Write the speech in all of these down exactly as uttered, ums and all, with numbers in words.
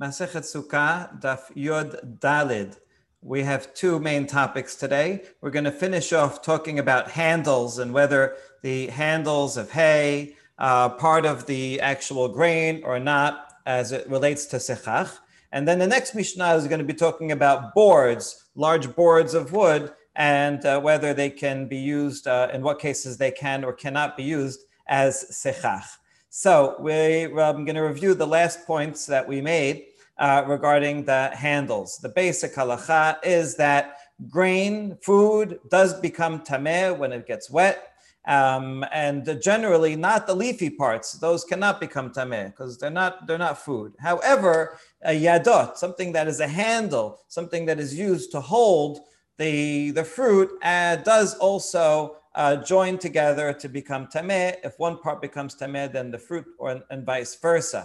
Masechet Sukkah, Daf Yod Dalid. We have two main topics today. We're going to finish off talking about handles and whether the handles of hay are part of the actual grain or not as it relates to sechach. And then the next Mishnah is going to be talking about boards, large boards of wood, and uh, whether they can be used, uh, in what cases they can or cannot be used as sechach. So we, I'm going to review the last points that we made uh, regarding the handles. The basic halacha is that grain, food, does become tameh when it gets wet, um, and generally not the leafy parts; those cannot become tameh because they're not they're not food. However, a yadot, something that is a handle, something that is used to hold the the fruit, uh, does also Uh, joined together to become tameh. If one part becomes tameh, then the fruit, or and vice versa.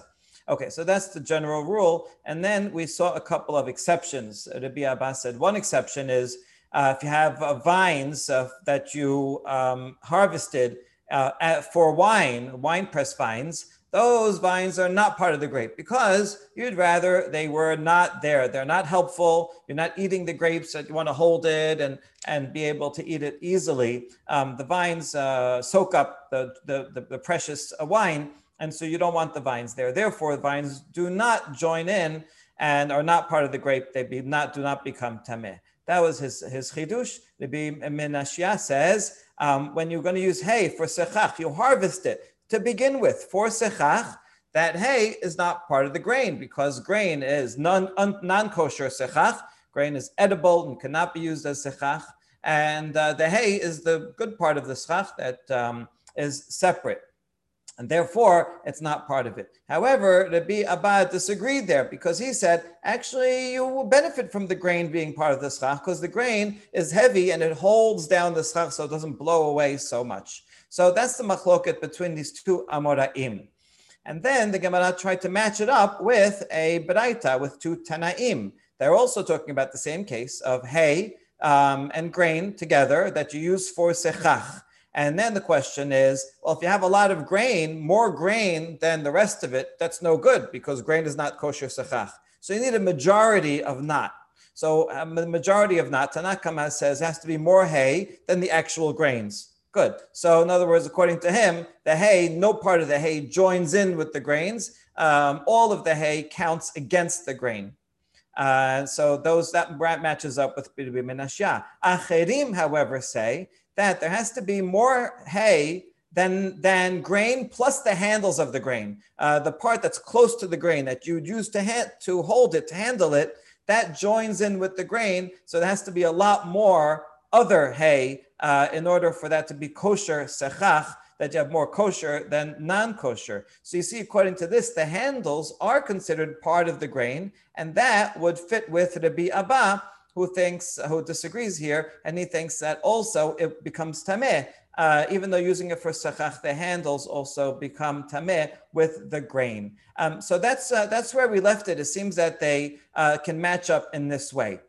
Okay, so that's the general rule. And then we saw a couple of exceptions. Rabbi Abbas said one exception is uh, if you have uh, vines uh, that you um, harvested uh, at, for wine, wine press vines, those vines are not part of the grape because you'd rather they were not there. They're not helpful. You're not eating the grapes, that you want to hold it and, and be able to eat it easily. Um, the vines uh, soak up the, the, the, the precious wine, and so you don't want the vines there. Therefore, vines do not join in and are not part of the grape. They be not do not become tameh. That was his, his chidush. Rabbi Menashya says, um, when you're going to use hay for sechach, you harvest it. To begin with, for sechach, that hay is not part of the grain because grain is non, un, non-kosher sechach. Grain is edible and cannot be used as sechach. And uh, the hay is the good part of the sechach that um, is separate. And therefore, it's not part of it. However, Rabbi Abad disagreed there because he said, actually, you will benefit from the grain being part of the sechach because the grain is heavy and it holds down the sechach so it doesn't blow away so much. So that's the machloket between these two amoraim. And then the Gemara tried to match it up with a beraita, with two tanaim. They're also talking about the same case of hay um, and grain together that you use for sechach. And then the question is, well, if you have a lot of grain, more grain than the rest of it, that's no good because grain is not kosher sechach. So you need a majority of not. So um, the majority of not, Tana Kama says, has to be more hay than the actual grains. Good. So in other words, according to him, the hay, no part of the hay joins in with the grains. Um, all of the hay counts against the grain. Uh, so those that matches up with Rabbi Menashya. Acherim, however, say that there has to be more hay than, than grain plus the handles of the grain. Uh, the part that's close to the grain that you would use to, ha- to hold it, to handle it, that joins in with the grain. So there has to be a lot more other hay uh, in order for that to be kosher sechach, that you have more kosher than non-kosher. So you see, according to this, the handles are considered part of the grain, and that would fit with Rabbi Abba, who thinks, who disagrees here, and he thinks that also it becomes tameh, uh, even though using it for sechach, the handles also become tameh with the grain. Um, so that's uh, that's where we left it. It seems that they uh, can match up in this way.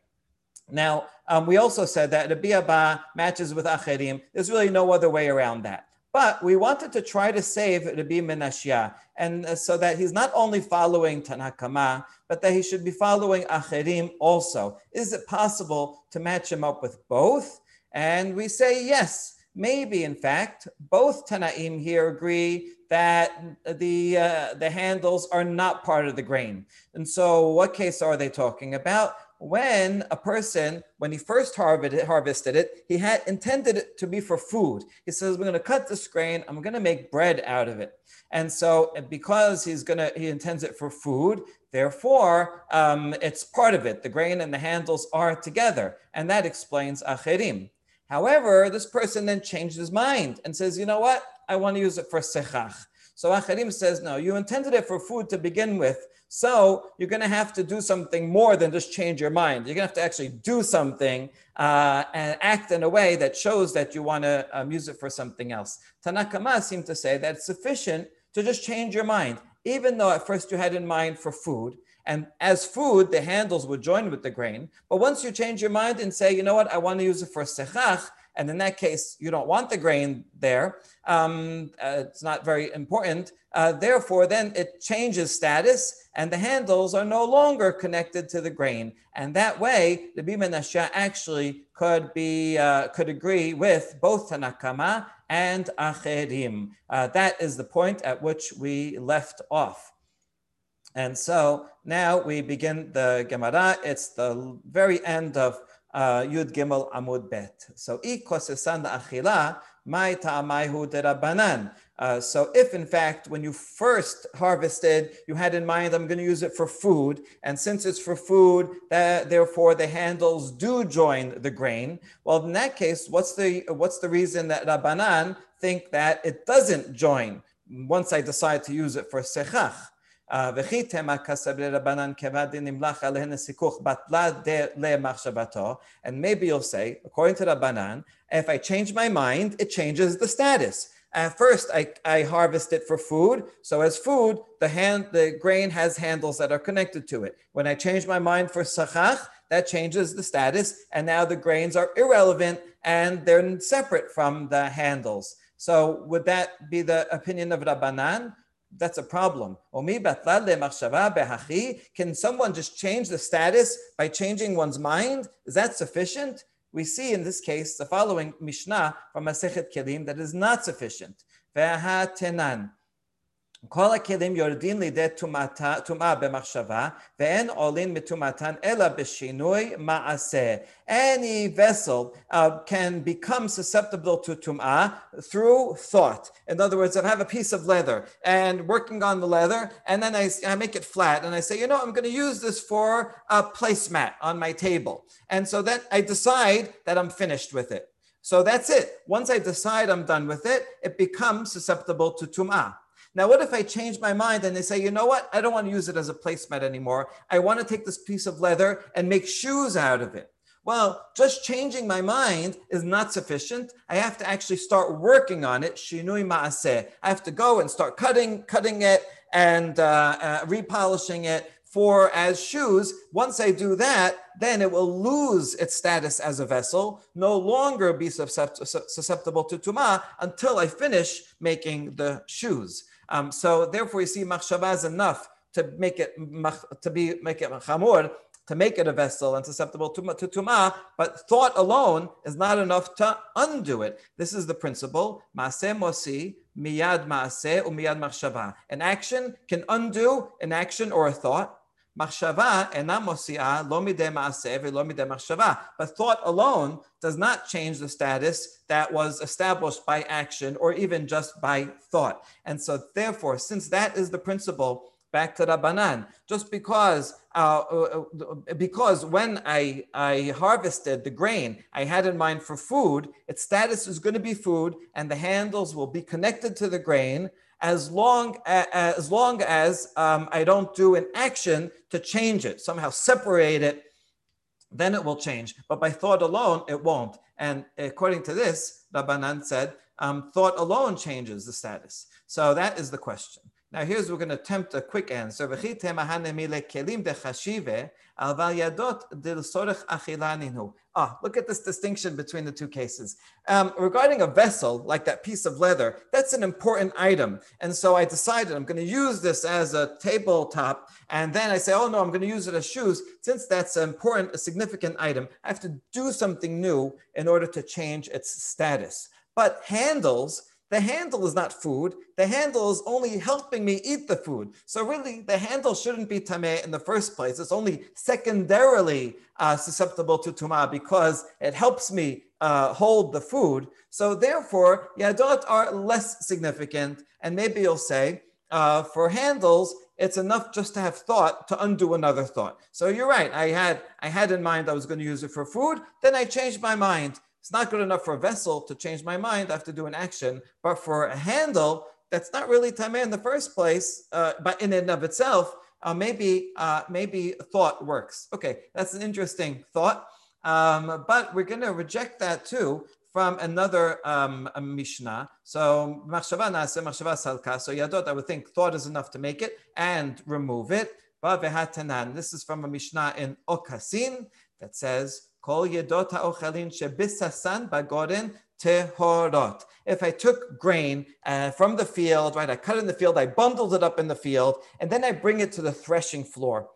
Now, um, we also said that Rabbi Abba matches with Acherim. There's really no other way around that. But we wanted to try to save Rabbi Menashya, and uh, so that he's not only following Tana Kama, but that he should be following Acherim also. Is it possible to match him up with both? And we say yes. Maybe, in fact, both Tanaim here agree that the uh, the handles are not part of the grain. And so what case are they talking about? When a person, when he first harvested it, he had intended it to be for food. He says, we're going to cut this grain. I'm going to make bread out of it. And so because he's going to, he intends it for food, therefore um, it's part of it. The grain and the handles are together. And that explains Acherim. However, this person then changed his mind and says, you know what? I want to use it for sechach. So Acherim says, no, you intended it for food to begin with. So you're going to have to do something more than just change your mind. You're going to have to actually do something uh, and act in a way that shows that you want to um, use it for something else. Tana Kama seemed to say that it's sufficient to just change your mind, even though at first you had in mind for food. And as food, the handles would join with the grain. But once you change your mind and say, you know what, I want to use it for sechach, And in that case, you don't want the grain there. Um, uh, it's not very important. Uh, therefore, then it changes status and the handles are no longer connected to the grain. And that way, the Rabbi Menashya actually could be uh, could agree with both Tana Kama and Acherim. Uh, that is the point at which we left off. And so now we begin the Gemara. It's the very end of Uh, Yud Gimel Amud Bet. So, I kosesan achila, mai ta'amayhu derabanan. Uh, so if, in fact, when you first harvested, you had in mind, I'm going to use it for food. And since it's for food, that, therefore, the handles do join the grain. Well, in that case, what's the, what's the reason that Rabbanan think that it doesn't join once I decide to use it for sechach? Uh, and maybe you'll say, according to Rabbanan, if I change my mind, it changes the status. Uh, first, I, I harvest it for food. So as food, the hand, the grain has handles that are connected to it. When I change my mind for sachach, that changes the status. And now the grains are irrelevant and they're separate from the handles. So would that be the opinion of Rabbanan? That's a problem. Can someone just change the status by changing one's mind? Is that sufficient? We see in this case the following Mishnah from Masechet Kelim that is not sufficient. Any vessel uh, can become susceptible to tum'ah through thought. In other words, I have a piece of leather and working on the leather, and then I, I make it flat, and I say, you know, I'm going to use this for a placemat on my table. And so then I decide that I'm finished with it. So that's it. Once I decide I'm done with it, it becomes susceptible to tum'ah. Now, what if I change my mind and they say, you know what? I don't want to use it as a placemat anymore. I want to take this piece of leather and make shoes out of it. Well, just changing my mind is not sufficient. I have to actually start working on it. Shinui ma'aseh. I have to go and start cutting, cutting it and uh, uh, repolishing it for as shoes. Once I do that, then it will lose its status as a vessel, no longer be susceptible to tumah until I finish making the shoes. Um, so therefore, you see, machshava is enough to make it to be make it chamur, to make it a vessel and susceptible to tumah. But thought alone is not enough to undo it. This is the principle: maaseh mosi miyad maaseh umiyad machshava. An action can undo an action or a thought. Machshava ena mosia lo midei maaseh velo midei machshava. But thought alone does not change the status that was established by action or even just by thought. And so therefore, since that is the principle, back to Rabbanan, just because uh, because when I, I harvested the grain I had in mind for food, its status is going to be food and the handles will be connected to the grain as long as, as, long as um, I don't do an action to change it, somehow separate it, then it will change. But by thought alone, it won't. And according to this, Rabbanan said, um, thought alone changes the status. So that is the question. Now here's, we're going to attempt a quick answer. Ah, look at this distinction between the two cases. Um, regarding a vessel, like that piece of leather, that's an important item. And so I decided I'm going to use this as a tabletop. And then I say, oh no, I'm going to use it as shoes. Since that's an important, a significant item, I have to do something new in order to change its status. But handles, the handle is not food. The handle is only helping me eat the food. So really, the handle shouldn't be tameh in the first place. It's only secondarily uh, susceptible to tumah because it helps me uh, hold the food. So therefore, yadot are less significant. And maybe you'll say, uh, for handles, it's enough just to have thought to undo another thought. So you're right. I had I had in mind I was going to use it for food. Then I changed my mind. It's not good enough for a vessel to change my mind. I have to do an action. But for a handle, that's not really tameh in the first place, uh, but in and of itself, uh, maybe uh, maybe thought works. Okay, that's an interesting thought. Um, but we're going to reject that too from another um, Mishnah. So, machshava naseh, machshava salka. So, yadot, I would think thought is enough to make it and remove it. This is from a Mishnah in Okatzim that says, Kol yedot ha'ochelin shebisasan bagoren tehorot. If I took grain uh, from the field, right, I cut it in the field, I bundled it up in the field, and then I bring it to the threshing floor.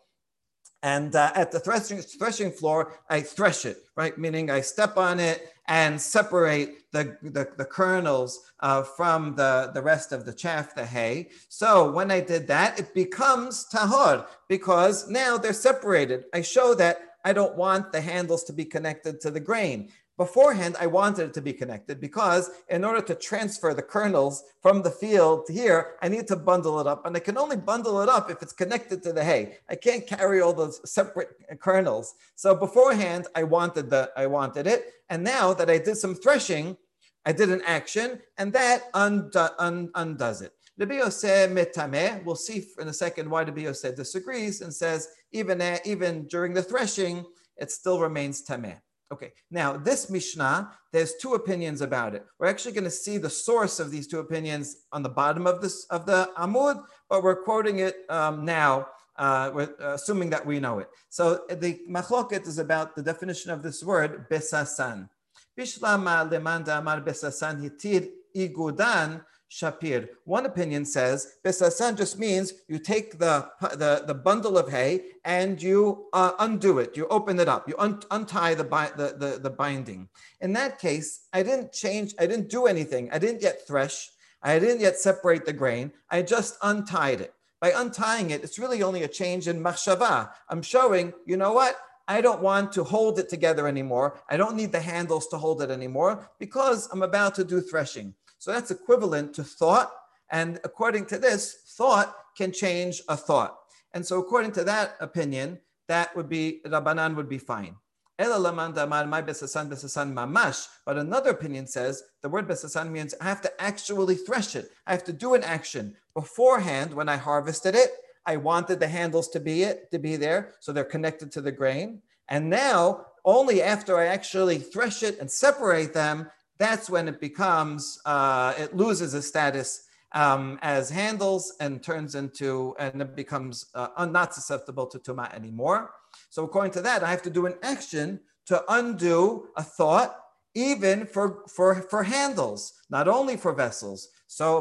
And uh, at the threshing, threshing floor, I thresh it, right? Meaning I step on it and separate the, the, the kernels uh, from the, the rest of the chaff, the hay. So when I did that, it becomes tahor because now they're separated. I show that I don't want the handles to be connected to the grain. Beforehand, I wanted it to be connected because in order to transfer the kernels from the field to here, I need to bundle it up. And I can only bundle it up if it's connected to the hay. I can't carry all those separate kernels. So beforehand, I wanted the I wanted it. And now that I did some threshing, I did an action, and that undo, un, undoes it. Rabbi Yose metameh, we'll see in a second why Rabbi Yose disagrees and says, even, even during the threshing, it still remains tameh. Okay, now this Mishnah, there's two opinions about it. We're actually going to see the source of these two opinions on the bottom of this of the Amud, but we're quoting it um, now, uh, we're assuming that we know it. So the Machloket is about the definition of this word, Besasan. Bishlama lemanda amar Besasan hitir igudan shapir. One opinion says, Besasan just means you take the, the, the bundle of hay and you uh, undo it, you open it up, you un- untie the, bi- the, the, the binding. In that case, I didn't change, I didn't do anything. I didn't yet thresh, I didn't yet separate the grain, I just untied it. By untying it, it's really only a change in machshava. I'm showing, you know what? I don't want to hold it together anymore. I don't need the handles to hold it anymore because I'm about to do threshing. So that's equivalent to thought. And according to this, thought can change a thought. And so according to that opinion, that would be, Rabbanan would be fine. But another opinion says, the word besasan means I have to actually thresh it. I have to do an action. Beforehand, when I harvested it, I wanted the handles to be it, to be there, so they're connected to the grain. And now, only after I actually thresh it and separate them, that's when it becomes, uh, it loses its status um, as handles and turns into, and it becomes uh, not susceptible to tumah anymore. So according to that, I have to do an action to undo a thought, even for, for, for handles, not only for vessels. So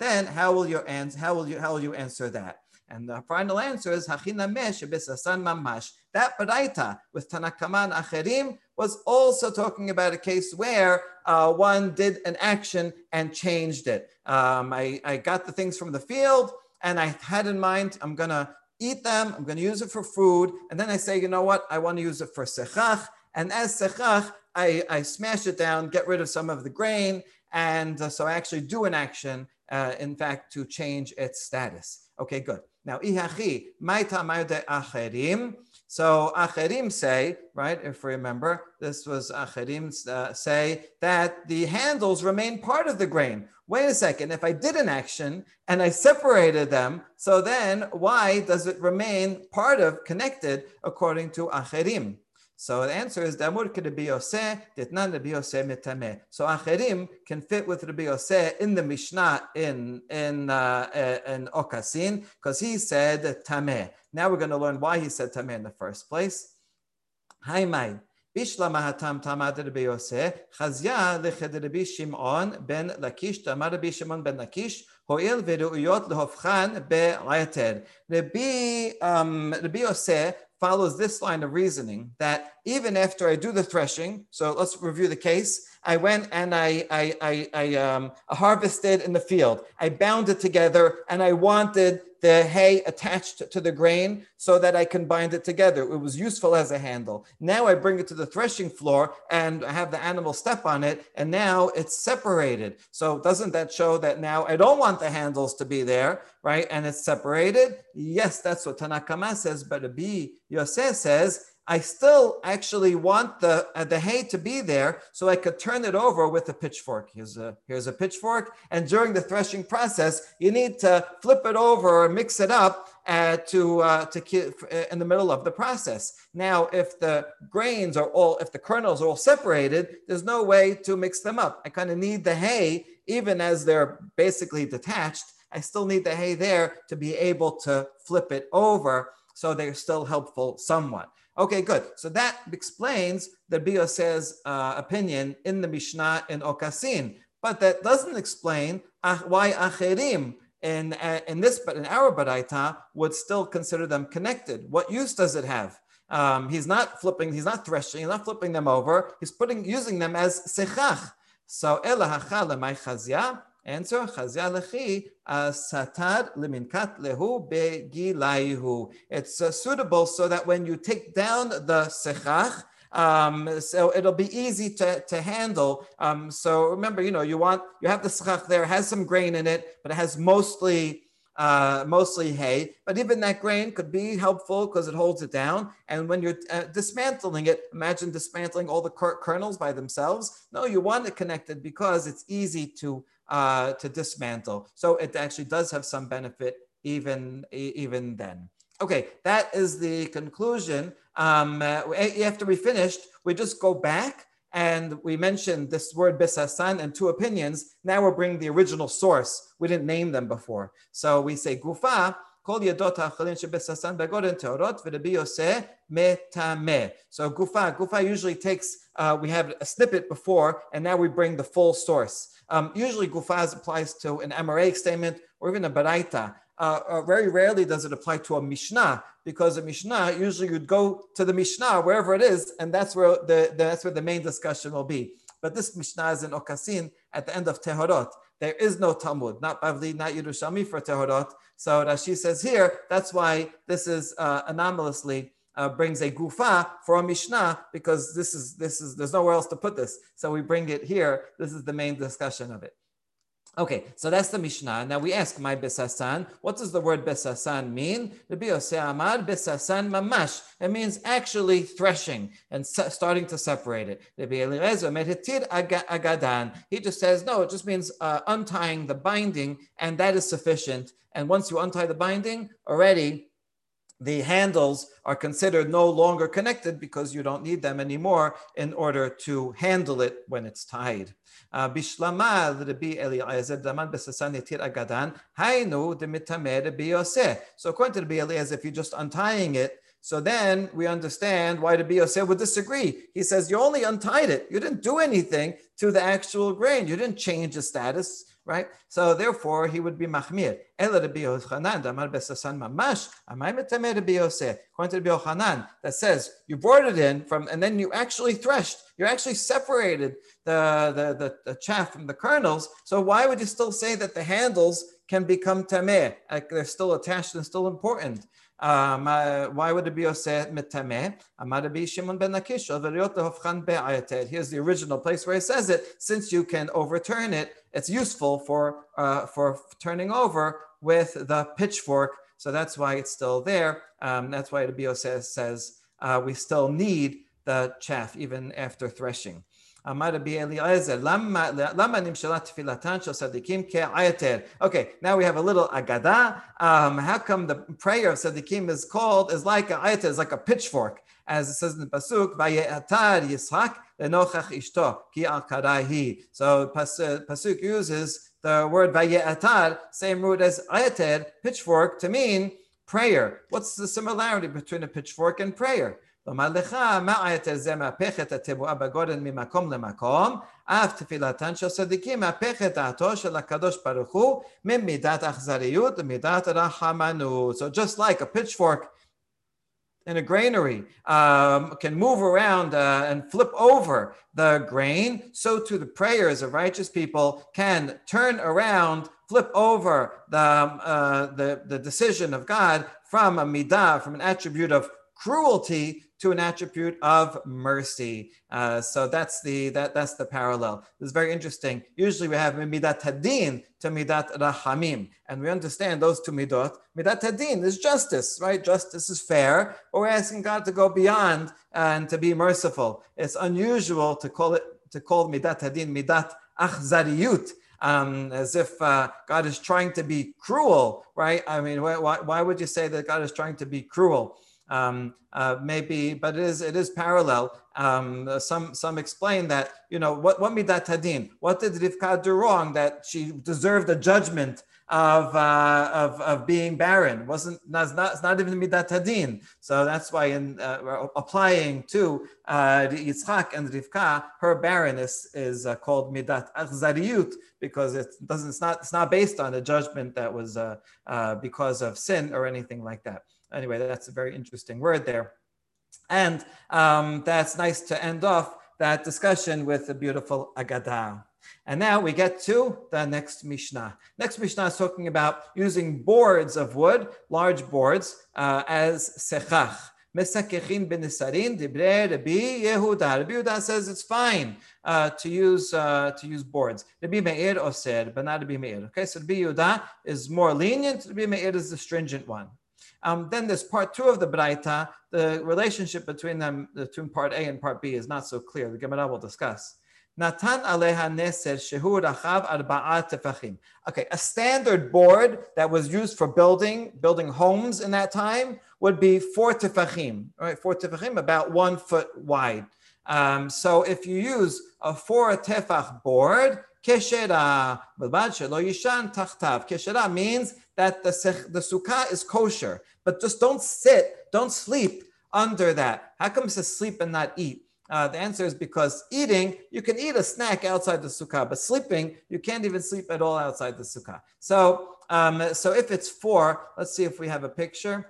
then how will your ans- how will you how will you answer that? And the final answer is mamash. That baraita with Tana Kama and Acherim was also talking about a case where uh, one did an action and changed it. Um, I, I got the things from the field and I had in mind, I'm gonna eat them, I'm gonna use it for food. And then I say, you know what? I wanna use it for sechach. And as sechach, I, I smash it down, get rid of some of the grain. And uh, so I actually do an action, uh, in fact, to change its status. Okay, good. Now, ihachi, maita ma'ode acherim. So acherim say, right, if we remember, this was acherim uh, say that the handles remain part of the grain. Wait a second, if I did an action and I separated them, so then why does it remain part of, connected, according to acherim? So the answer is Damur ke Rabbi Yose, Ditnan Rabbi Yose metameh. So Acherim can fit with Rabbi Yose in the Mishnah in in uh, in Okatzim because he said tameh. Now we're going to learn why he said tameh in the first place. Haimai bishla mahatam tamad Rabbi Yose chazya leched Rabbi Shimon ben Lakish tamar Rabbi Shimon ben Lakish hoil veruiyot lehofchan be'ater. Rabbi um, Rabbi Yose follows this line of reasoning that even after I do the threshing, so let's review the case. I went and I, I, I, I um, harvested in the field. I bound it together and I wanted the hay attached to the grain so that I can bind it together. It was useful as a handle. Now I bring it to the threshing floor and I have the animal step on it and now it's separated. So doesn't that show that now I don't want the handles to be there, right? And it's separated? Yes, that's what Tana Kama says, but Rabbi Yose says, I still actually want the uh, the hay to be there so I could turn it over with a pitchfork. Here's a, here's a pitchfork. And during the threshing process, you need to flip it over or mix it up uh, to uh, to keep in the middle of the process. Now, if the grains are all, if the kernels are all separated, there's no way to mix them up. I kind of need the hay, even as they're basically detached, I still need the hay there to be able to flip it over. so they're still helpful somewhat. Okay, good. So that explains the Rabbi Yose's uh, opinion in the Mishnah in Okasin, but that doesn't explain why Acherim in, in this, but in our Baraita would still consider them connected. What use does it have? Um, he's not flipping, he's not threshing, he's not flipping them over. He's putting, using them as sechach. So Ela hacha lemay Chazia. Answer: Chazia lechi satar leminkat lehu begilayhu. It's uh, suitable so that when you take down the sechach, um, so it'll be easy to, to handle. Um, so remember, you know, you want you have the sechach there, it has some grain in it, but it has mostly. Uh, mostly hay, but even that grain could be helpful because it holds it down. And when you're uh, dismantling it, imagine dismantling all the ker- kernels by themselves. No, you want it connected because it's easy to uh, to dismantle. So it actually does have some benefit even even then. Okay, that is the conclusion. Um, uh, after we finished, we just go back. And we mentioned this word bisasan and two opinions. Now we're bringing the original source. We didn't name them before. So we say, Gufa, kol yedot ha'achalin shebisasan begoren teorot v'Rabbi Yose metameh. So Gufa, Gufa usually takes, uh, we have a snippet before, and now we bring the full source. Um, usually Gufa applies to an Amoreic statement or even a Baraita. Uh, uh, very rarely does it apply to a Mishnah, because a Mishnah, usually you'd go to the Mishnah, wherever it is, and that's where the, the that's where the main discussion will be. But this Mishnah is in Okasin at the end of Tehorot. There is no Talmud, not Bavli, not Yerushalmi for Tehorot. So Rashi says here, that's why this is uh, anomalously uh, brings a Gufa for a Mishnah, because this is this is there's nowhere else to put this. So we bring it here. This is the main discussion of it. Okay, so that's the Mishnah. Now we ask, my Besasan, what does the word Besasan mean? Rabbi Yose Amar Besasan Mamash. It means actually threshing and se- starting to separate it. Rabbi Eliyaz Mehetir Agadan. He just says, no, it just means uh, untying the binding, and that is sufficient. And once you untie the binding, already the handles are considered no longer connected because you don't need them anymore in order to handle it when it's tied. Bishlama l'Rabbi Eliyaz daman b'sasan yitir agadan haynu d'mitameh Rabbi Yose. So according to Rabbi Eliyaz, if you're just untying it, so then we understand why Rabbi Yose would disagree. He says, you only untied it. You didn't do anything to the actual grain. You didn't change the status. Right? So therefore, he would be machmir. According to Rabbi Yochanan, that says, you brought it in from, and then you actually threshed, you actually separated the, the, the, the chaff from the kernels. So why would you still say that the handles can become tameh? Like they're still attached and still important. Um, uh, why would Rabbi Yose mitameh? Amar Rabbi Shimon ben Akish, Overiot leHofchan be'ayated. Here's the original place where he says it. Since you can overturn it, it's useful for uh, for turning over with the pitchfork. So that's why it's still there. Um, that's why Rabbi Yose says uh, we still need the chaff even after threshing. Okay, now we have a little agada. Um, how come the prayer of Sadiqim is called, is like a ayater, is like a pitchfork, as it says in the pasuk, "Vaye'atar Yitzchak lenochach ishto ki al-karahi." So pasuk uses the word "vaye'atar," same root as ayater, pitchfork, to mean prayer. What's the similarity between a pitchfork and prayer? So just like a pitchfork in a granary um, can move around uh, and flip over the grain, so too the prayers of righteous people can turn around, flip over the, uh, the, the decision of God from a midah, from an attribute of cruelty, to an attribute of mercy. Uh, so that's the that that's the parallel. It's very interesting. Usually we have midat hadin to midat rahamim, and we understand those two midot. Midat hadin is justice, right? Justice is fair, but we're asking God to go beyond and to be merciful. It's unusual to call it to call midat hadin midat achzariyut, um, as if uh, God is trying to be cruel, right? I mean, why why would you say that God is trying to be cruel? Um, uh, maybe, but it is it is parallel. Um, some some explain that, you know, what what midat hadin? What did Rivka do wrong that she deserved a judgment of uh, of of being barren. Wasn't not not, it's not even midat hadin. So that's why in uh, applying to uh, Yitzchak and Rivka, her barrenness is uh, called midat achzariyut, because it doesn't it's not it's not based on a judgment that was uh, uh, because of sin or anything like that. Anyway, that's a very interesting word there, and um, that's nice to end off that discussion with the beautiful Agadah. And now we get to the next Mishnah. Next Mishnah is talking about using boards of wood, large boards, uh, as sechach. Mesakechin b'nesarin dibre Rabbi Yehuda. Rabbi Yehuda says it's fine uh, to use uh, to use boards. Rabbi Meir oser, but not Rabbi Meir. Okay, so Rabbi Yehuda is more lenient. Rabbi Meir is the stringent one. Um, then there's part two of the Braita. The relationship between them, between part A and part B, is not so clear. The Gemara will discuss. Natan aleha neser shehu rachav arba'at tefachim. Okay, a standard board that was used for building, building homes in that time would be four tefachim, right? Four tefachim, about one foot wide. Um, so if you use a four tefach board, keshera, b'lbad shelo yishan tachtav. Keshera means that the, the sukkah is kosher, but just don't sit, don't sleep under that. How come it says sleep and not eat? Uh, the answer is because eating, you can eat a snack outside the sukkah, but sleeping, you can't even sleep at all outside the sukkah. So, um, so if it's four, let's see if we have a picture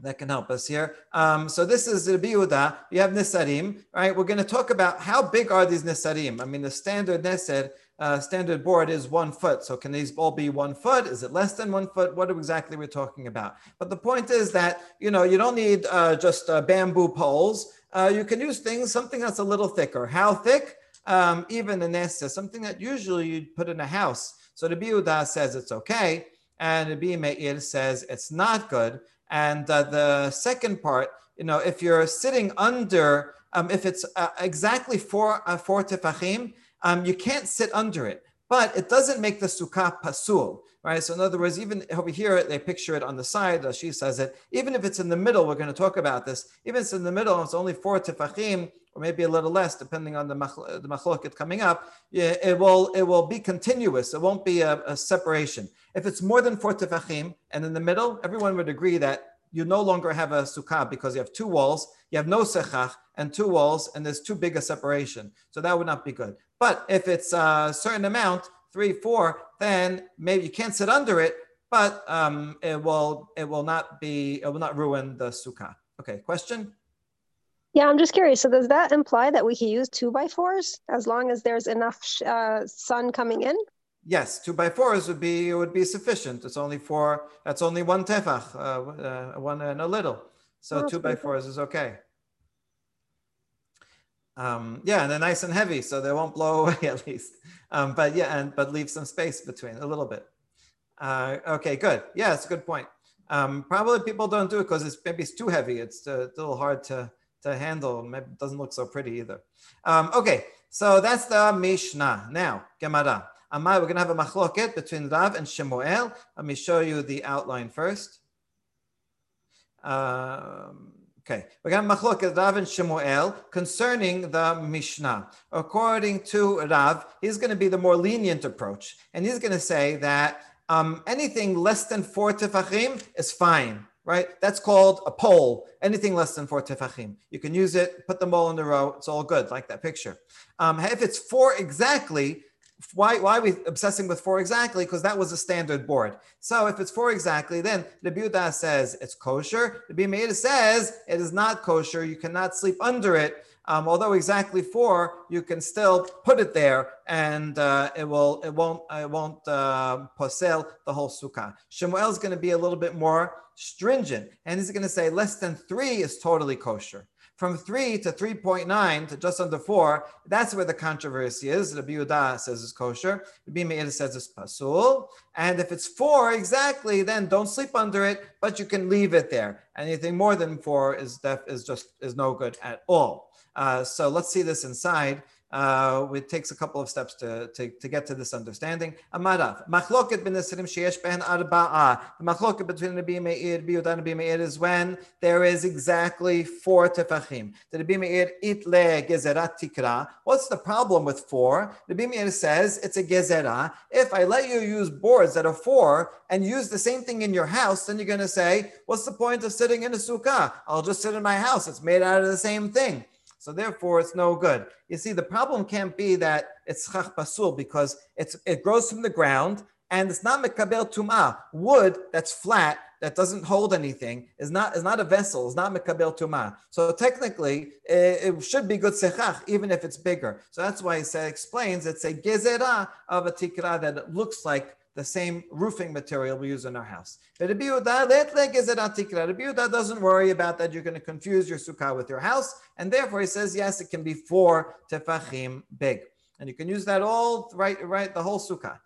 that can help us here. Um, so this is Rabbi Yehuda. You have Nesarim, right? We're going to talk about how big are these Nesarim. I mean, the standard Neser, uh, standard board is one foot. So can these all be one foot? Is it less than one foot? What exactly we're talking about? But the point is that, you know, you don't need uh, just uh, bamboo poles. Uh, you can use things, something that's a little thicker. How thick? Um, even a nesta, something that usually you'd put in a house. So Rabbi Yehuda says it's okay, and Rabbi Meir says it's not good. And uh, the second part, you know, if you're sitting under, um, if it's uh, exactly four, uh, four tefachim, um, you can't sit under it. But it doesn't make the sukkah pasul, right? So in other words, even over here, they picture it on the side, as she says it, even if it's in the middle, we're going to talk about this, even if it's in the middle, it's only four tefachim, or maybe a little less, depending on the machloket coming up, it will it will be continuous. It won't be a, a separation. If it's more than four tefachim, and in the middle, everyone would agree that you no longer have a sukkah because you have two walls, you have no sechach, and two walls, and there's too big a separation. So that would not be good. But if it's a certain amount, three, four, then maybe you can't sit under it, but um, it will it will not be, it will not ruin the sukkah. Okay, question? Yeah, I'm just curious. So does that imply that we can use two by fours as long as there's enough uh, sun coming in? Yes, two by fours would be would be sufficient. It's only four. That's only one tefach, uh, uh, one and a little. So oh, two by fours is okay. Um, yeah, and they're nice and heavy, so they won't blow away at least. Um, but yeah, and but leave some space between a little bit. Uh, okay, good. Yeah, it's a good point. Um, probably people don't do it because it's maybe it's too heavy. It's uh, a little hard to to handle. Maybe it doesn't look so pretty either. Um, okay, so that's the Mishnah. Now Gemara. Amai, we're going to have a machloket between Rav and Shemuel. Let me show you the outline first. Um, okay, we're going to have machloket Rav and Shemuel concerning the Mishnah. According to Rav, he's going to be the more lenient approach. And he's going to say that um, anything less than four tefachim is fine, right? That's called a pole. Anything less than four tefachim. You can use it, put them all in a row. It's all good, like that picture. Um, if it's four exactly, Why, why are we obsessing with four exactly? Because that was a standard board. So if it's four exactly, then Rabbi Yehuda says it's kosher. Rabbi Meir says it is not kosher. You cannot sleep under it. Um, although exactly four, you can still put it there, and uh, it will, it won't, it won't uh, posel the whole sukkah. Shemuel is going to be a little bit more stringent, and he's going to say less than three is totally kosher. From three to three point nine to just under four, that's where the controversy is. Rabbi Yehuda says it's kosher. Rabbi Meir says it's pasul. And if it's four exactly, then don't sleep under it, but you can leave it there. Anything more than four is def- is just is no good at all. Uh, so let's see this inside. Uh, it takes a couple of steps to, to, to get to this understanding. Amarav, machloket ben esirim sheyesh ben arba'ah. The machloket between Rabbi Meir, Rabbi Yehuda, and Rabbi Meir is when there is exactly four tefachim. The Rabbi Meir itle gezerat tikra. What's the problem with four? Rabbi Meir says it's a gezerah. If I let you use boards that are four and use the same thing in your house, then you're going to say, what's the point of sitting in a sukkah? I'll just sit in my house. It's made out of the same thing. So therefore, it's no good. You see, the problem can't be that it's chach pasul because it's, it grows from the ground and it's not mekabel tumah. Wood that's flat, that doesn't hold anything, is not, is not a vessel, is not mekabel tumah. So technically, it, it should be good sechach, even if it's bigger. So that's why it explains it's a gezerah of a tikra that it looks like the same roofing material we use in our house. But Rabbi Yehuda doesn't worry about that. You're going to confuse your sukkah with your house. And therefore he says, yes, it can be four tefachim big. And you can use that all, right, right, the whole sukkah.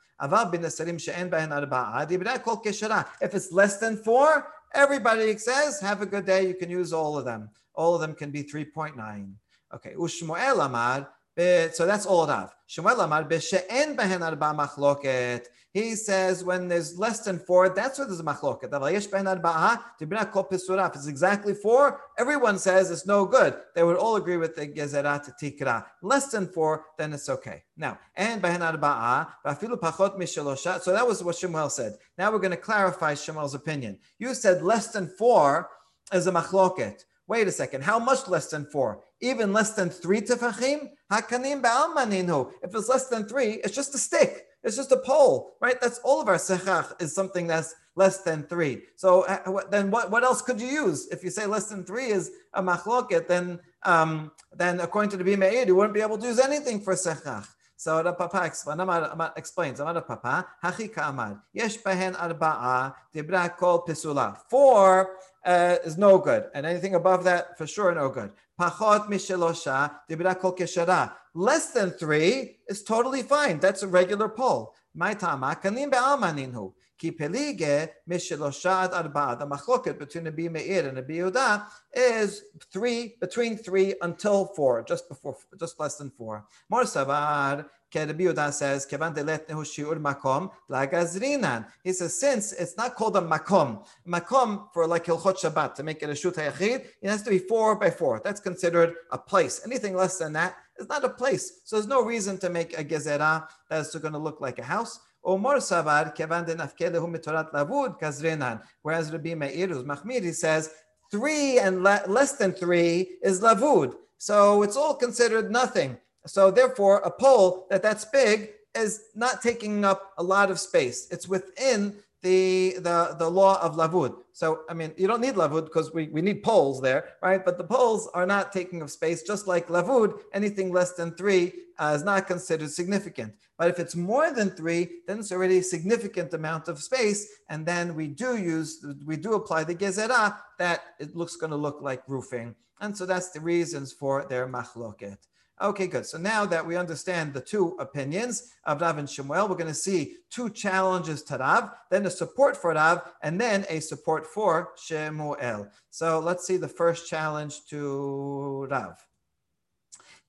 If it's less than four, everybody says, have a good day. You can use all of them. All of them can be three point nine. Okay. Ushmuel amar. So that's all Rav. Shemuel amar b'she'en behen arba machloket. He says when there's less than four, that's where there's a machloket. Aval yesh behen arba'ah tibna kol pesurah. If it's exactly four, everyone says it's no good. They would all agree with the gezerat tikra. Less than four, then it's okay. Now, and behen arba'ah v'afilu pachot mishelosha. So that was what Shemuel said. Now we're going to clarify Shemuel's opinion. You said less than four is a machloket. Wait a second. How much less than four? Even less than three tefachim? Hakanim ba'almaninu. If it's less than three, it's just a stick. It's just a pole, right? That's all of our sechach is something that's less than three. So uh, then what, what else could you use? If you say less than three is a machloket, then um, then according to the Rabbi Meir, you wouldn't be able to use anything for sechach. So the Papa explains, the Papa, hachi ka'amad, yesh behen arba'a, dibra kol pisula. Four uh, is no good. And anything above that, for sure, no good. Pachot mishelosha, dibra kol keshara. Less than three is totally fine. That's a regular poll. My tama, kanim be'almaninhu. Ki pelige mishelosha ad arba'a. The machloket between the Rabbi Meir and the Rabbi Yehuda is three, between three until four, just before, just less than four. Mor savar. Rabbi Yehuda says, "Kevan deletnehu shiur makom lagazrinan." He says, since it's not called a makom, makom for like hilchot Shabbat to make it a shut hayachid, it has to be four by four. That's considered a place. Anything less than that is not a place. So there's no reason to make a gezerah that's going to look like a house. Omar savar kevan denafkelehu mitorat lavud kazrinan. Whereas Rabbi Meir, who's machmir, he says three and le- less than three is lavud, so it's all considered nothing. So therefore, a pole that that's big is not taking up a lot of space. It's within the the, the law of lavud. So, I mean, you don't need lavud because we, we need poles there, right? But the poles are not taking up space. Just like lavud, anything less than three uh, is not considered significant. But if it's more than three, then it's already a significant amount of space. And then we do use, we do apply the gezerah that it looks going to look like roofing. And so that's the reasons for their machloket. Okay, good. So now that we understand the two opinions of Rav and Shemuel, we're going to see two challenges to Rav, then a support for Rav, and then a support for Shemuel. So let's see the first challenge to Rav.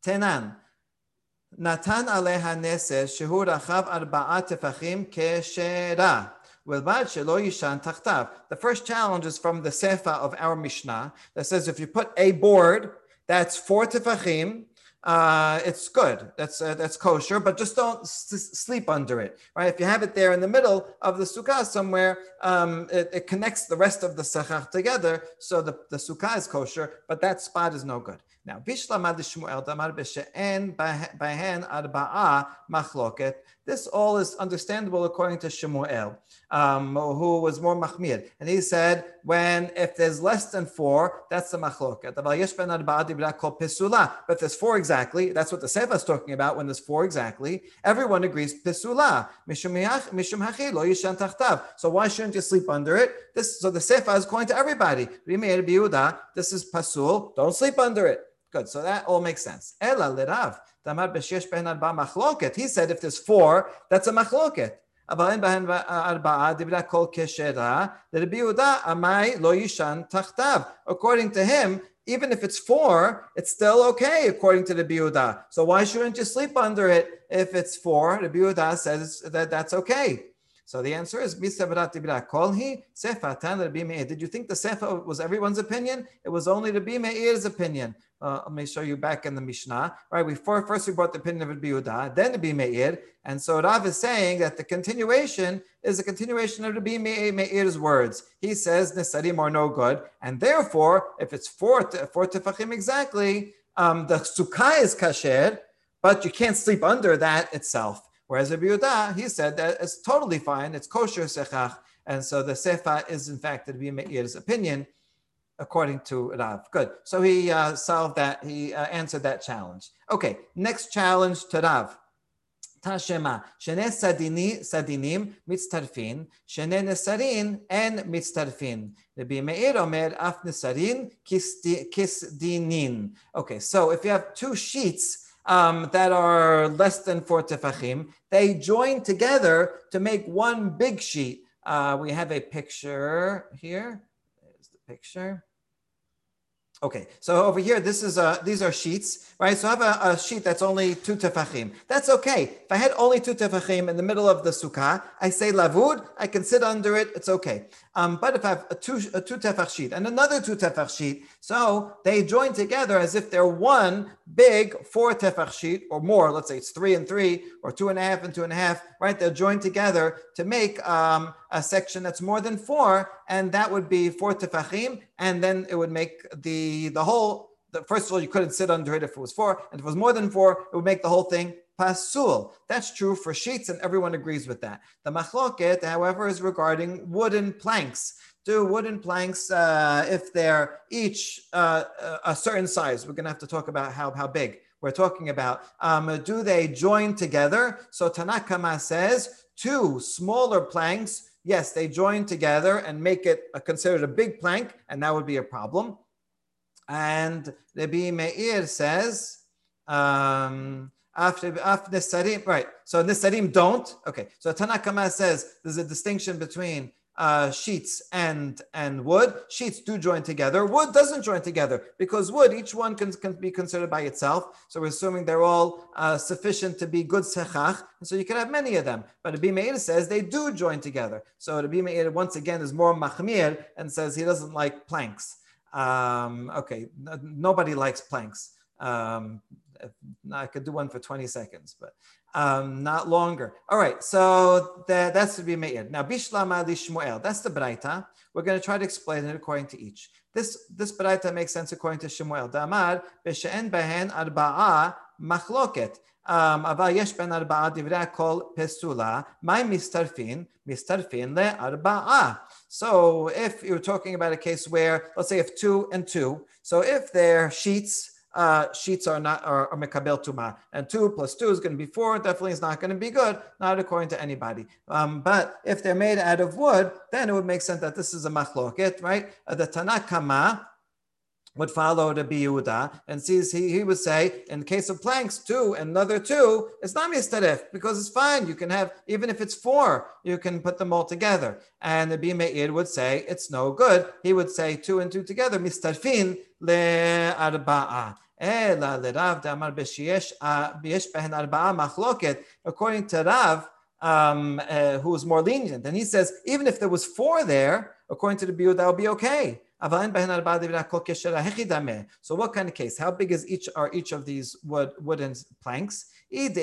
Tenan. Natan aleha neses shehu rachav arba'a tefachim keshera. The first challenge is from the sefa of our Mishnah that says if you put a board that's four tefachim, Uh, it's good. That's uh, that's kosher, but just don't s- sleep under it, right? If you have it there in the middle of the sukkah somewhere, um, it, it connects the rest of the sechach together, so the, the sukkah is kosher, but that spot is no good. Now, Bishlamad Shmuel damar b'she'en b'hen arba'ah machloket. This all is understandable according to Shemuel, um, who was more machmir. And he said, when if there's less than four, that's the machloket. But if there's four exactly, that's what the Sefer is talking about, when there's four exactly, everyone agrees, pisula. So why shouldn't you sleep under it? This, so the Sefer is going to everybody. This is pasul, don't sleep under it. Good, so that all makes sense. Ela lerav. He said, if there's four, that's a machloket. According to him, Even if it's four, it's still okay according to the Rabbi Yehuda. So why shouldn't you sleep under it if it's four? The Rabbi Yehuda says that that's okay. So the answer is, did you think the Sefa was everyone's opinion? It was only Rabbi Meir's opinion. Uh, let me show you back in the Mishnah. Right, we first we brought the opinion of Rabbi Yehuda, then Rabbi Meir. And so Rav is saying that the continuation is a continuation of Rabbi Meir's words. He says, Nesarim are no good. And therefore, if it's four, four tefachim exactly, um, the Sukkah is kasher, but you can't sleep under that itself. Whereas Rabbi Yehuda, he said that it's totally fine, it's kosher sechach, and so the sefa is in fact Rabbi Meir's opinion, according to Rav. Good. So he uh, solved that. He uh, answered that challenge. Okay. Next challenge to Rav. Tashema shene sadini sadinim mitztarfin shene nesarin en mitztarfin. Rabbi Meir omer af nesarin kisdinin. Okay. So if you have two sheets Um, that are less than four tefachim, they join together to make one big sheet. Uh, we have a picture here. There's the picture. Okay, so over here, this is a, these are sheets, right? So I have a, a sheet that's only two tefachim. That's okay. If I had only two tefachim in the middle of the sukkah, I say lavud, I can sit under it, it's okay. Um, but if I have a two, a two tefach sheet and another two tefach sheet, so they join together as if they're one big four tefach sheet or more. Let's say it's three and three or two and a half and two and a half, right? They're joined together to make um, a section that's more than four, and that would be four tefachim, and then it would make the The whole, the, first of all, you couldn't sit under it if it was four, and if it was more than four, it would make the whole thing pasul. That's true for sheets, and everyone agrees with that. The machloket, however, is regarding wooden planks. Do wooden planks, uh, if they're each uh, a certain size, we're going to have to talk about how, how big we're talking about. Um, do they join together? So Tana Kama says two smaller planks, yes, they join together and make it a, considered a big plank, and that would be a problem. And Rabbi Meir says, um, after, after Nesarim, right, so Nesarim don't. Okay, so Tana Kama says there's a distinction between uh, sheets and, and wood. Sheets do join together. Wood doesn't join together because wood, each one can, can be considered by itself. So we're assuming they're all uh, sufficient to be good sechach. And so you can have many of them. But Rabbi Meir says they do join together. So Rabbi Meir, once again, is more machmir and says he doesn't like planks. Um, okay, no, nobody likes planks. Um, I could do one for twenty seconds, but um, not longer. All right, so the, that's to be made. Now, Bishlama li Shemuel, that's the Braita. We're going to try to explain it according to each. This this Braita makes sense according to Shemuel. Damar b'she'en behen arba'a machloket. Um, aval yesh ben arba'a divrei kol pesula. Mai mistarfin, mistarfin le arba'a. So if you're talking about a case where, let's say if two and two, so if they're sheets, uh, sheets are not, are, are mekabel tuma, and two plus two is going to be four, definitely is not going to be good, not according to anybody. Um, but if they're made out of wood, then it would make sense that this is a machloket, right? Uh, the Tana Kama would follow the Rabbi Yehuda and sees he, he would say, in the case of planks, two, another two, it's not mistaref, because it's fine. You can have, even if it's four, you can put them all together. And the Rabbi Meir would say, it's no good. He would say two and two together, mistarfin le'arba'a. Ela le'Rav de'amar b'sheyesh behen arba'a machloket. According to Rav, um, uh, who was more lenient, and he says, even if there was four there, according to the Rabbi Yehuda, that would be okay. So what kind of case? How big is each are each of these wood, wooden planks? If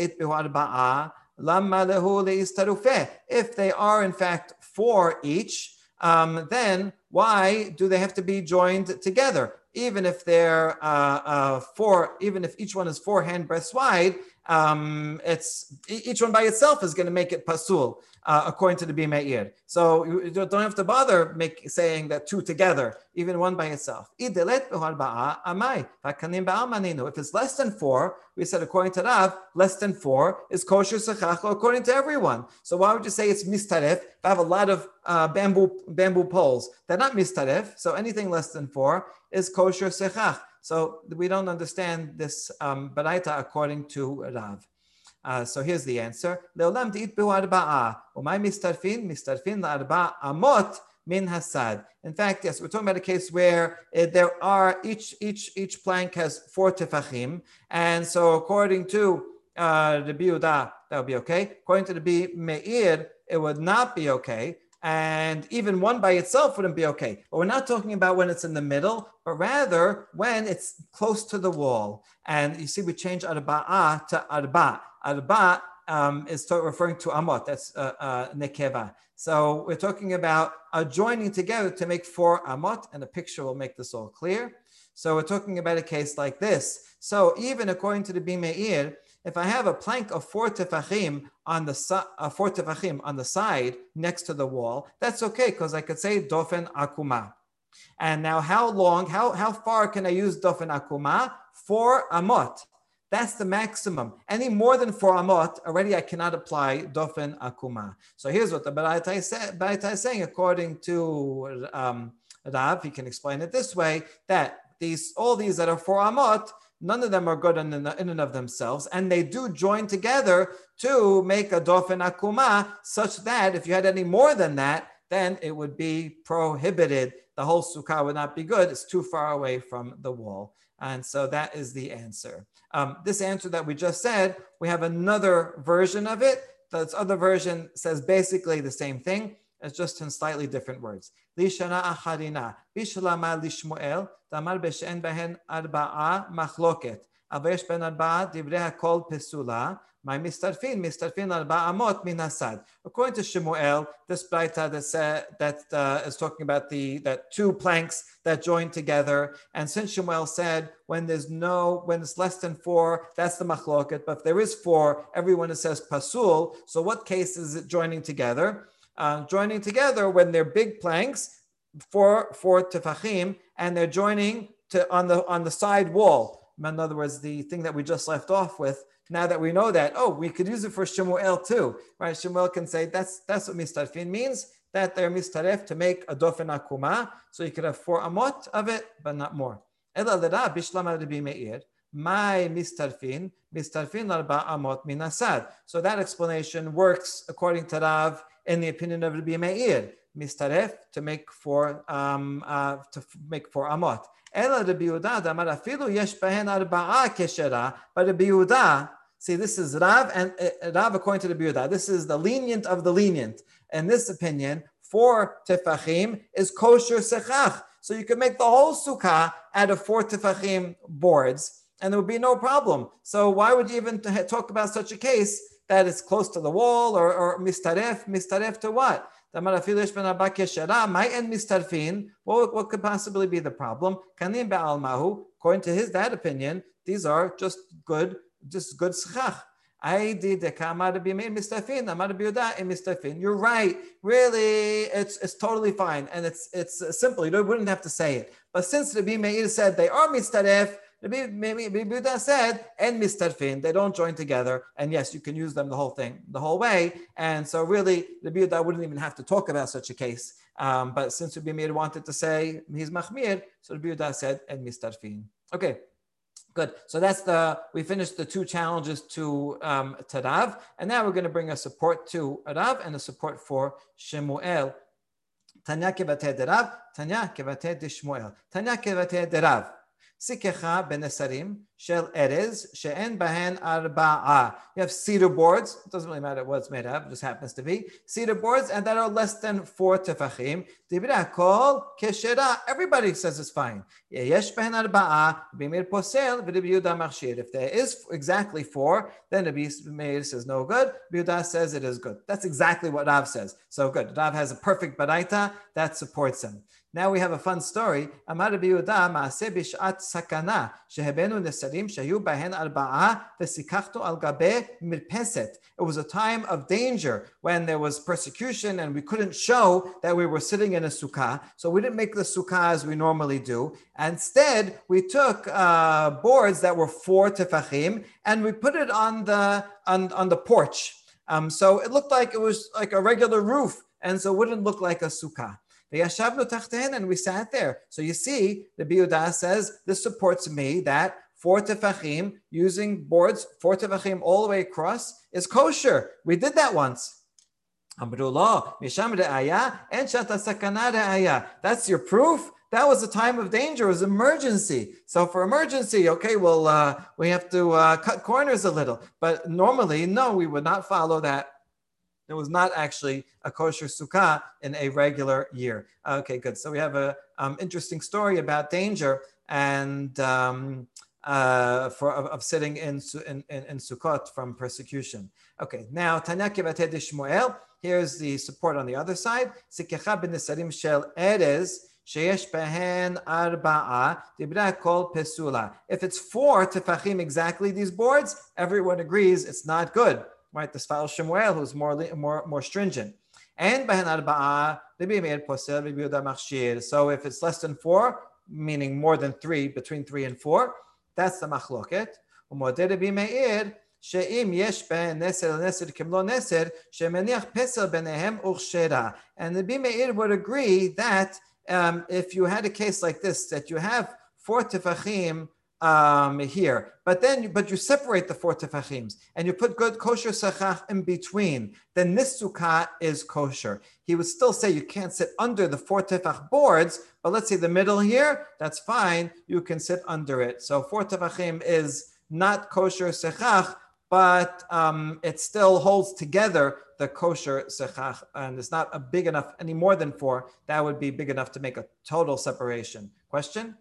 they are in fact four each, um, then why do they have to be joined together? Even if they're uh, uh, four, even if each one is four hand breadths wide, um, it's each one by itself is going to make it pasul. Uh, according to the Rabbi Meir. So you don't have to bother make, saying that two together, even one by itself. If it's less than four, we said according to Rav, less than four is kosher sechach according to everyone. So why would you say it's mistaref? If I have a lot of uh, bamboo bamboo poles, they're not mistaref, so anything less than four is kosher sechach. So we don't understand this um, baraita according to Rav. Uh, so here's the answer. Leolam di'it bihu arba'a. Umay mistarfin? Mistarfin la'arba amot min hasad. In fact, yes, we're talking about a case where uh, there are each each each plank has four tefachim, and so according to uh, Rabbi Yehuda, that would be okay. According to Rabbi Meir, it would not be okay. And even one by itself wouldn't be okay. But we're not talking about when it's in the middle, but rather when it's close to the wall. And you see, we change arba'ah to arba. Arba um, is referring to amot, that's uh, uh, nekeva. So we're talking about uh, joining together to make four amot, and a picture will make this all clear. So we're talking about a case like this. So even according to the Bimeir, if I have a plank of four tefachim on the uh, four tefachim on the side next to the wall, that's okay, because I could say dofen akuma. And now, how long, how how far can I use dofen akuma? Four amot. That's the maximum. Any more than four amot, already I cannot apply dofen akuma. So here's what the Baraitai say, is saying, according to um, Rav, he can explain it this way: that these all these that are four amot, none of them are good in and of themselves, and they do join together to make a dofen akuma, such that if you had any more than that, then it would be prohibited. The whole sukkah would not be good. It's too far away from the wall. And so that is the answer. Um, this answer that we just said, we have another version of it. This other version says basically the same thing. It's just in slightly different words. Lishana acharina, bishlama lishmuel, damar beshen behen arba'a machloket, avesh ben arba'a divrei hakol pesula, my mistarfin, mistarfin arba'a amot min hasad. According to Shemuel, this braita that that uh, is talking about the that two planks that join together, and since Shemuel said when there's no when it's less than four, that's the machloket. But if there is four, everyone says pasul. So what case is it joining together? Uh, joining together when they're big planks, four four tefachim, and they're joining to on the on the side wall. In other words, the thing that we just left off with. Now that we know that, oh, we could use it for Shemuel too, right? Shemuel can say that's that's what mistarfin means, that they're mistaref to make a dofen akuma. So you could have four amot of it, but not more. Ela l'Rav bishlam Rabbi Meir. My mistarfin, mistarfin arba amot min asad. So that explanation works according to Rav in the opinion of Rabbi Meir. Mistaref to make four um, uh, to make four amot. Ela Rabbi Yehuda damar afilu yesh behen arba'a keshera. But Rabbi Yehuda, see, this is Rav and uh, Rav according to Rabbi Yehuda. This is the lenient of the lenient. In this opinion, four tefachim is kosher sechach. So you can make the whole sukkah out of four tefachim boards, and there would be no problem. So why would you even talk about such a case that is close to the wall or, or mistaref, mistaref to what? Well, what could possibly be the problem? According to his, that opinion, these are just good, just good schach. You're right. Really, it's it's totally fine. And it's it's simple. You wouldn't have to say it. But since Rabbi Meir said they are mistaref, Rabbi Yehuda said, and mistarfin, they don't join together. And yes, you can use them the whole thing, the whole way. And so really, Rabbi Yehuda wouldn't even have to talk about such a case. Um, but since Rabbi Meir wanted to say he's machmir, so Rabbi Yehuda said, and mistarfin. Okay, good. So that's the, we finished the two challenges to, um, to Rav. And now we're going to bring a support to Rav and a support for Shemuel. Tanya kevateh de Rav, Tanya kevateh de Shemuel, Tanya kevateh de Rav. Sikecha benesarim shel erez she'en bahen arba'a. You have cedar boards. It doesn't really matter what it's made of. It just happens to be cedar boards, and that are less than four tefachim. Dibra kol keshera. Everybody says it's fine. Yesh bahen arba'a. Bimir posel v'Rabbi Yehuda machshir. If there is exactly four, then Rabbi Meir says no good. Rabbi Yehuda says it is good. That's exactly what Rav says. So good. Rav has a perfect baraita that supports him. Now we have a fun story. Amar Rabbi Yehuda ma'aseh b'shat sakana shehebenu nesarim shehu bahen arba'a v'sikachtu al gabeh mirpeset. It was a time of danger when there was persecution and we couldn't show that we were sitting in a sukkah. So we didn't make the sukkah as we normally do. Instead, we took uh, boards that were four tefachim and we put it on the on, on the porch. Um, so it looked like it was like a regular roof, and so it wouldn't look like a sukkah. And we sat there. So you see, the Yehuda says, this supports me that four tefachim, using boards, four tefachim all the way across, is kosher. We did that once. That's your proof. That was a time of danger. It was emergency. So for emergency, okay, well, uh, we have to uh, cut corners a little. But normally, no, we would not follow that. It was not actually a kosher sukkah in a regular year. Okay, good. So we have an um, interesting story about danger and um, uh, for of, of sitting in, in, in Sukkot from persecution. Okay, now, Tana Kama de Shemuel. Here's the support on the other side. Sikecha bin Nesarim shel Erez. Sheyesh behen arba'a dibra kol pesula. If it's four tefachim exactly, these boards, everyone agrees it's not good, right? The Sfal Shemuel, who's more more more stringent, and behen arba'a Rabbi Meir posel Rabbi Yehuda machshir. So if it's less than four, meaning more than three, between three and four, that's the machloket. Umodeh Rabbi Meir she'im yesh behen neser neser kimlo neser shemeniach pesel benehem uchshera. And Rabbi Meir would agree that. Um, if you had a case like this, that you have four tefachim um, here, but then but you separate the four tefachims and you put good kosher sachach in between, then this sukkah is kosher. He would still say you can't sit under the four tefach boards, but let's say the middle here, that's fine. You can sit under it. So four tefachim is not kosher sachach, but um, it still holds together the kosher sechach, and it's not a big enough, any more than four, that would be big enough to make a total separation. Question?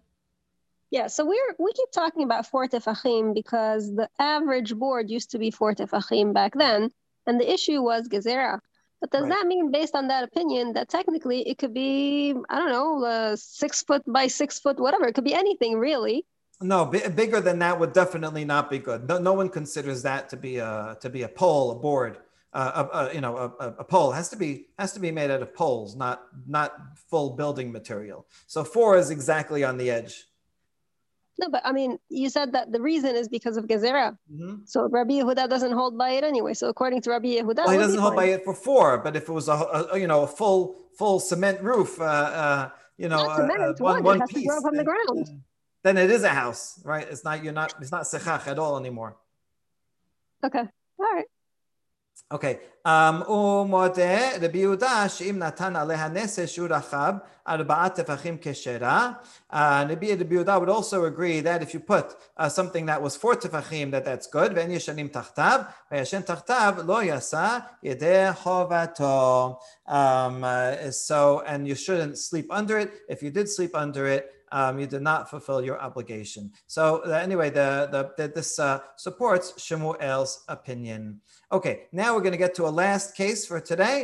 Yeah, so we're, we keep talking about four tefachim because the average board used to be four tefachim back then, and the issue was gezerah. But does right. that mean, based on that opinion, that technically it could be, I don't know, uh, six foot by six foot, whatever, it could be anything really. No, b- bigger than that would definitely not be good. No, no one considers that to be a to be a pole, a board, uh, a, a, you know, a, a pole. It has to be has to be made out of poles, not not full building material. So four is exactly on the edge. No, but I mean, you said that the reason is because of gezerah. Mm-hmm. So Rabbi Yehuda doesn't hold by it anyway. So according to Rabbi Yehuda, well, he doesn't hold by it for four. But if it was a, a you know a full full cement roof, uh, uh, you know, not cement, uh, it's one, one it has piece to grow from the ground. And, uh, then it is a house, right? It's not, you're not, it's not sechach at all anymore. Okay. All right. Okay. Um, uh, Rabbi Yehuda would also agree that if you put uh, something that was four tefachim, that that's good. Um, uh, so, and you shouldn't sleep under it. If you did sleep under it, Um, you did not fulfill your obligation. So uh, anyway, the, the, the, this uh, supports Shemuel's opinion. Okay, now we're going to get to a last case for today.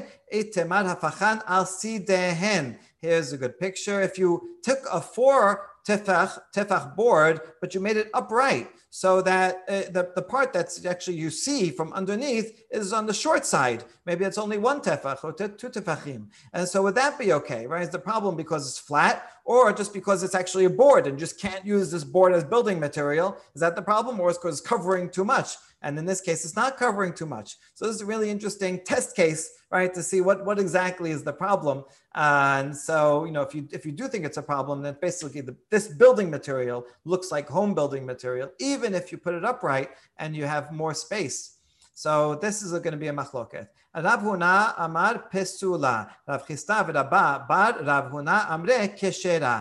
Here's a good picture. If you took a four tefach, tefach board, but you made it upright so that uh, the, the part that's actually you see from underneath is on the short side. Maybe it's only one tefach or two tefachim. And so would that be okay, right? Is the problem because it's flat or just because it's actually a board and just can't use this board as building material? Is that the problem, or is it because it's covering too much? And in this case, it's not covering too much. So this is a really interesting test case, right? To see what, what exactly is the problem. Uh, and so, you know, if you if you do think it's a problem, then basically the, this building material looks like home building material, even if you put it upright and you have more space. So this is going to be a machloket. Rav Huna amar pesula. Rav Chista and Rabbah bar Rav Huna amre keshera.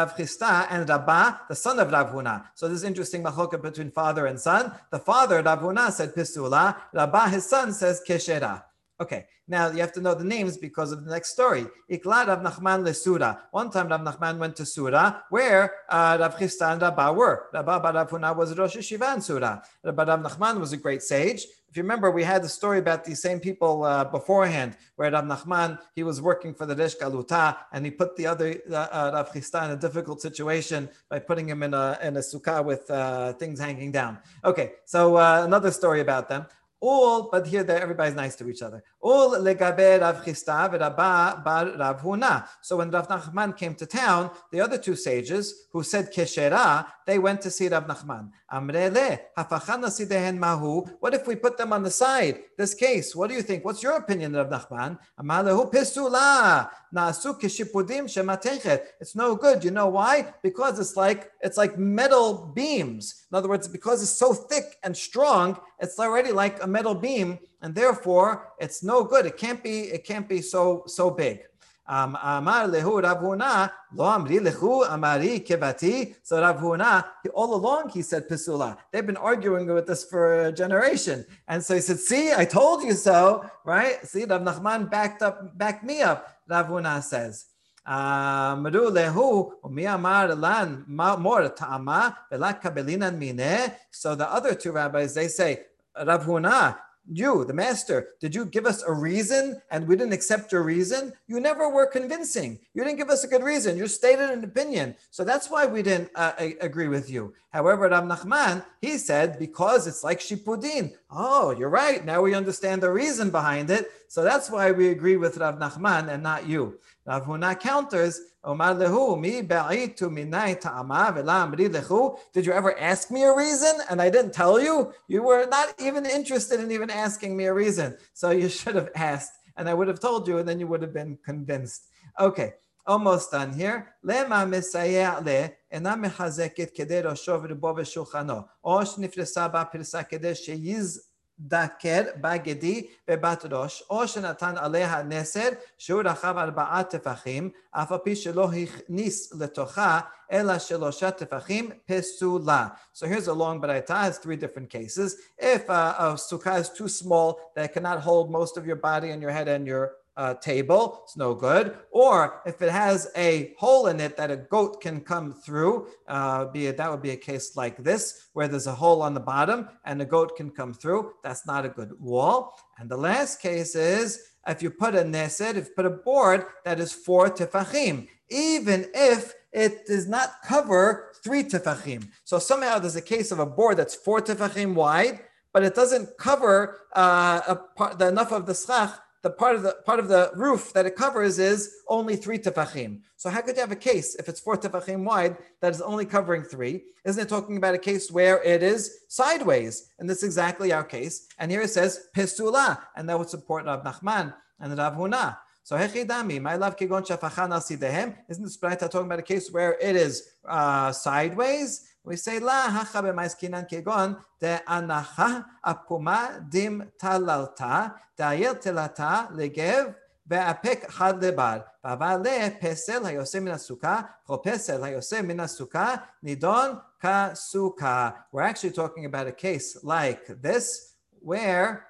Rav Chista and Rabbah, the son of Rav Huna. So this is interesting machloket between father and son. The father, Rav Huna, said pesula. Rabbah, his son, says keshera. Okay, now you have to know the names because of the next story. Ikla Rav Nachman le Sura. One time Rav Nachman went to Sura, where uh, Rav Chista and Rabbah were. Rabbah bar Rav Huna was Rosh Hashivan Sura. Rabbah Rav Nachman was a great sage. If you remember, we had the story about these same people uh, beforehand, where Rav Nachman, he was working for the Rish Galuta, and he put the other uh, uh, Rav Chista in a difficult situation by putting him in a in a sukkah with uh, things hanging down. Okay, so uh, another story about them. All, but here everybody's nice to each other. All legabe Rav Chista v'Rabbah bar Rav Huna. So when Rav Nachman came to town, the other two sages who said keshera, they went to see Rav Nachman. Amrele hafachana sidehen mahu. What if we put them on the side? This case, what do you think? What's your opinion, Rav Nachman? Amalehu pesula naasu keshipudim shematechet. It's no good. You know why? Because it's like it's like metal beams. In other words, because it's so thick and strong, it's already like a metal beam, and therefore it's no good. It can't be. It can't be so so big. Um, Amar lehu Rav Huna lo amri lehu amari kevati. So Rav Huna, all along he said pisula. They've been arguing with this for a generation, and so he said, "See, I told you so, right?" See, Rav Nachman backed up, backed me up. Rav Huna says, "Amru lehu u'mi amar lan mor ta'ama velak kabelinan mineh." So the other two rabbis, they say, Rav Huna, you, the master, did you give us a reason and we didn't accept your reason? You never were convincing. You didn't give us a good reason. You stated an opinion. So that's why we didn't uh, agree with you. However, Rav Nachman, he said, because it's like Shipudin. Oh, you're right. Now we understand the reason behind it. So that's why we agree with Rav Nachman and not you. Rav Huna counters, Omar lehu mi ba'itu minai ta'ama ve'la amri lehu. Did you ever ask me a reason and I didn't tell you? You were not even interested in even asking me a reason. So you should have asked and I would have told you and then you would have been convinced. Okay, almost done here. Lema mesayeh le enam mechazeket kedei rosho v'rubo v'shulchano osh nifresa ba'pirsa kedei sheyiz daker bagedi bebatrosh oshenatan aleha neser shur achav arba'at tefachim afapi shelo hichnis letocha ela sheloshat tefachim pesula. So here's a long baraita. Has three different cases. If uh, a sukkah is too small that it cannot hold most of your body and your head and your Uh, table, it's no good. Or if it has a hole in it that a goat can come through, uh, be it, that would be a case like this, where there's a hole on the bottom and a goat can come through. That's not a good wall. And the last case is if you put a neset, if you put a board that is four tefachim, even if it does not cover three tefachim. So somehow there's a case of a board that's four tefachim wide, but it doesn't cover uh, a part, the, enough of the schach. The part of the part of the roof that it covers is only three tefachim. So how could you have a case if it's four tefachim wide that is only covering three? Isn't it talking about a case where it is sideways? And that's exactly our case. And here it says pesula, and that would support Rav Nachman and Rav Huna. So hechidami, my love kigon shafachan al sidehem. Isn't this braita talking about a case where it is uh, sideways? We say la hacha b'maiskinan kegon de anacha apuma dim talalta da'ayel telata legev ve'apek had lebar v'avale pesel hayosem min hasuka chopesel hayosem min hasuka nidon kasuka. We're actually talking about a case like this where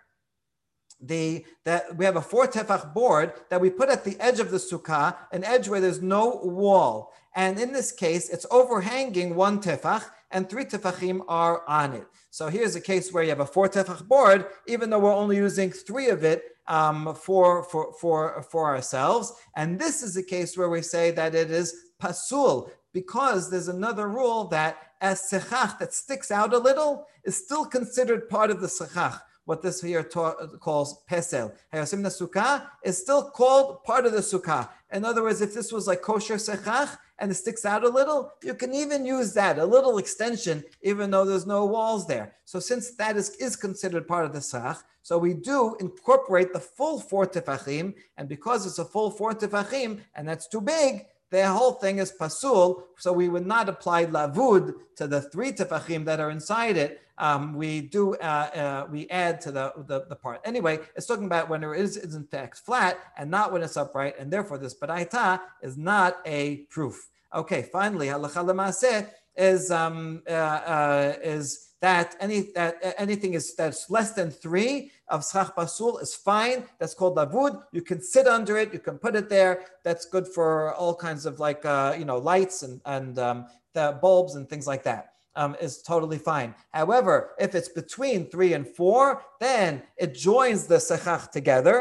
The that we have a four tefach board that we put at the edge of the sukkah, an edge where there's no wall, and in this case, it's overhanging one tefach, and three tefachim are on it. So here's a case where you have a four tefach board, even though we're only using three of it um, for for for for ourselves, and this is a case where we say that it is pasul because there's another rule that a sechach that sticks out a little is still considered part of the sechach. What this here ta- calls pesel. Hayosim na sukkah is still called part of the sukkah. In other words, if this was like kosher sechach and it sticks out a little, you can even use that, a little extension, even though there's no walls there. So since that is, is considered part of the sechach, so we do incorporate the full four tefachim, and because it's a full four tefachim, and that's too big, the whole thing is pasul, so we would not apply lavud to the three tefachim that are inside it. Um, we do, uh, uh, we add to the, the the part. Anyway, it's talking about when it is, is in fact flat and not when it's upright, and therefore this baraita is not a proof. Okay, finally, halacha l'maaseh is um, uh, uh, is. That any that anything is that's less than three of schach pasul is fine. That's called lavud. You can sit under it. You can put it there. That's good for all kinds of like uh, you know lights and and um, the bulbs and things like that. Um, is totally fine. However, if it's between three and four, then it joins the sechach together.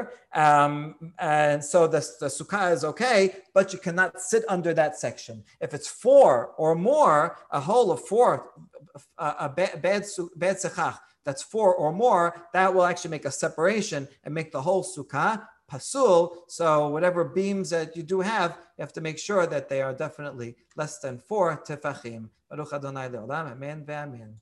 Um, and so the, the sukkah is okay, but you cannot sit under that section. If it's four or more, a hole of four, a, a bad, bad, bad sechach, that's four or more, that will actually make a separation and make the whole sukkah pasul. So whatever beams that you do have, you have to make sure that they are definitely less than four tefachim. Baruch Adonai le'olam, amen ve'amen.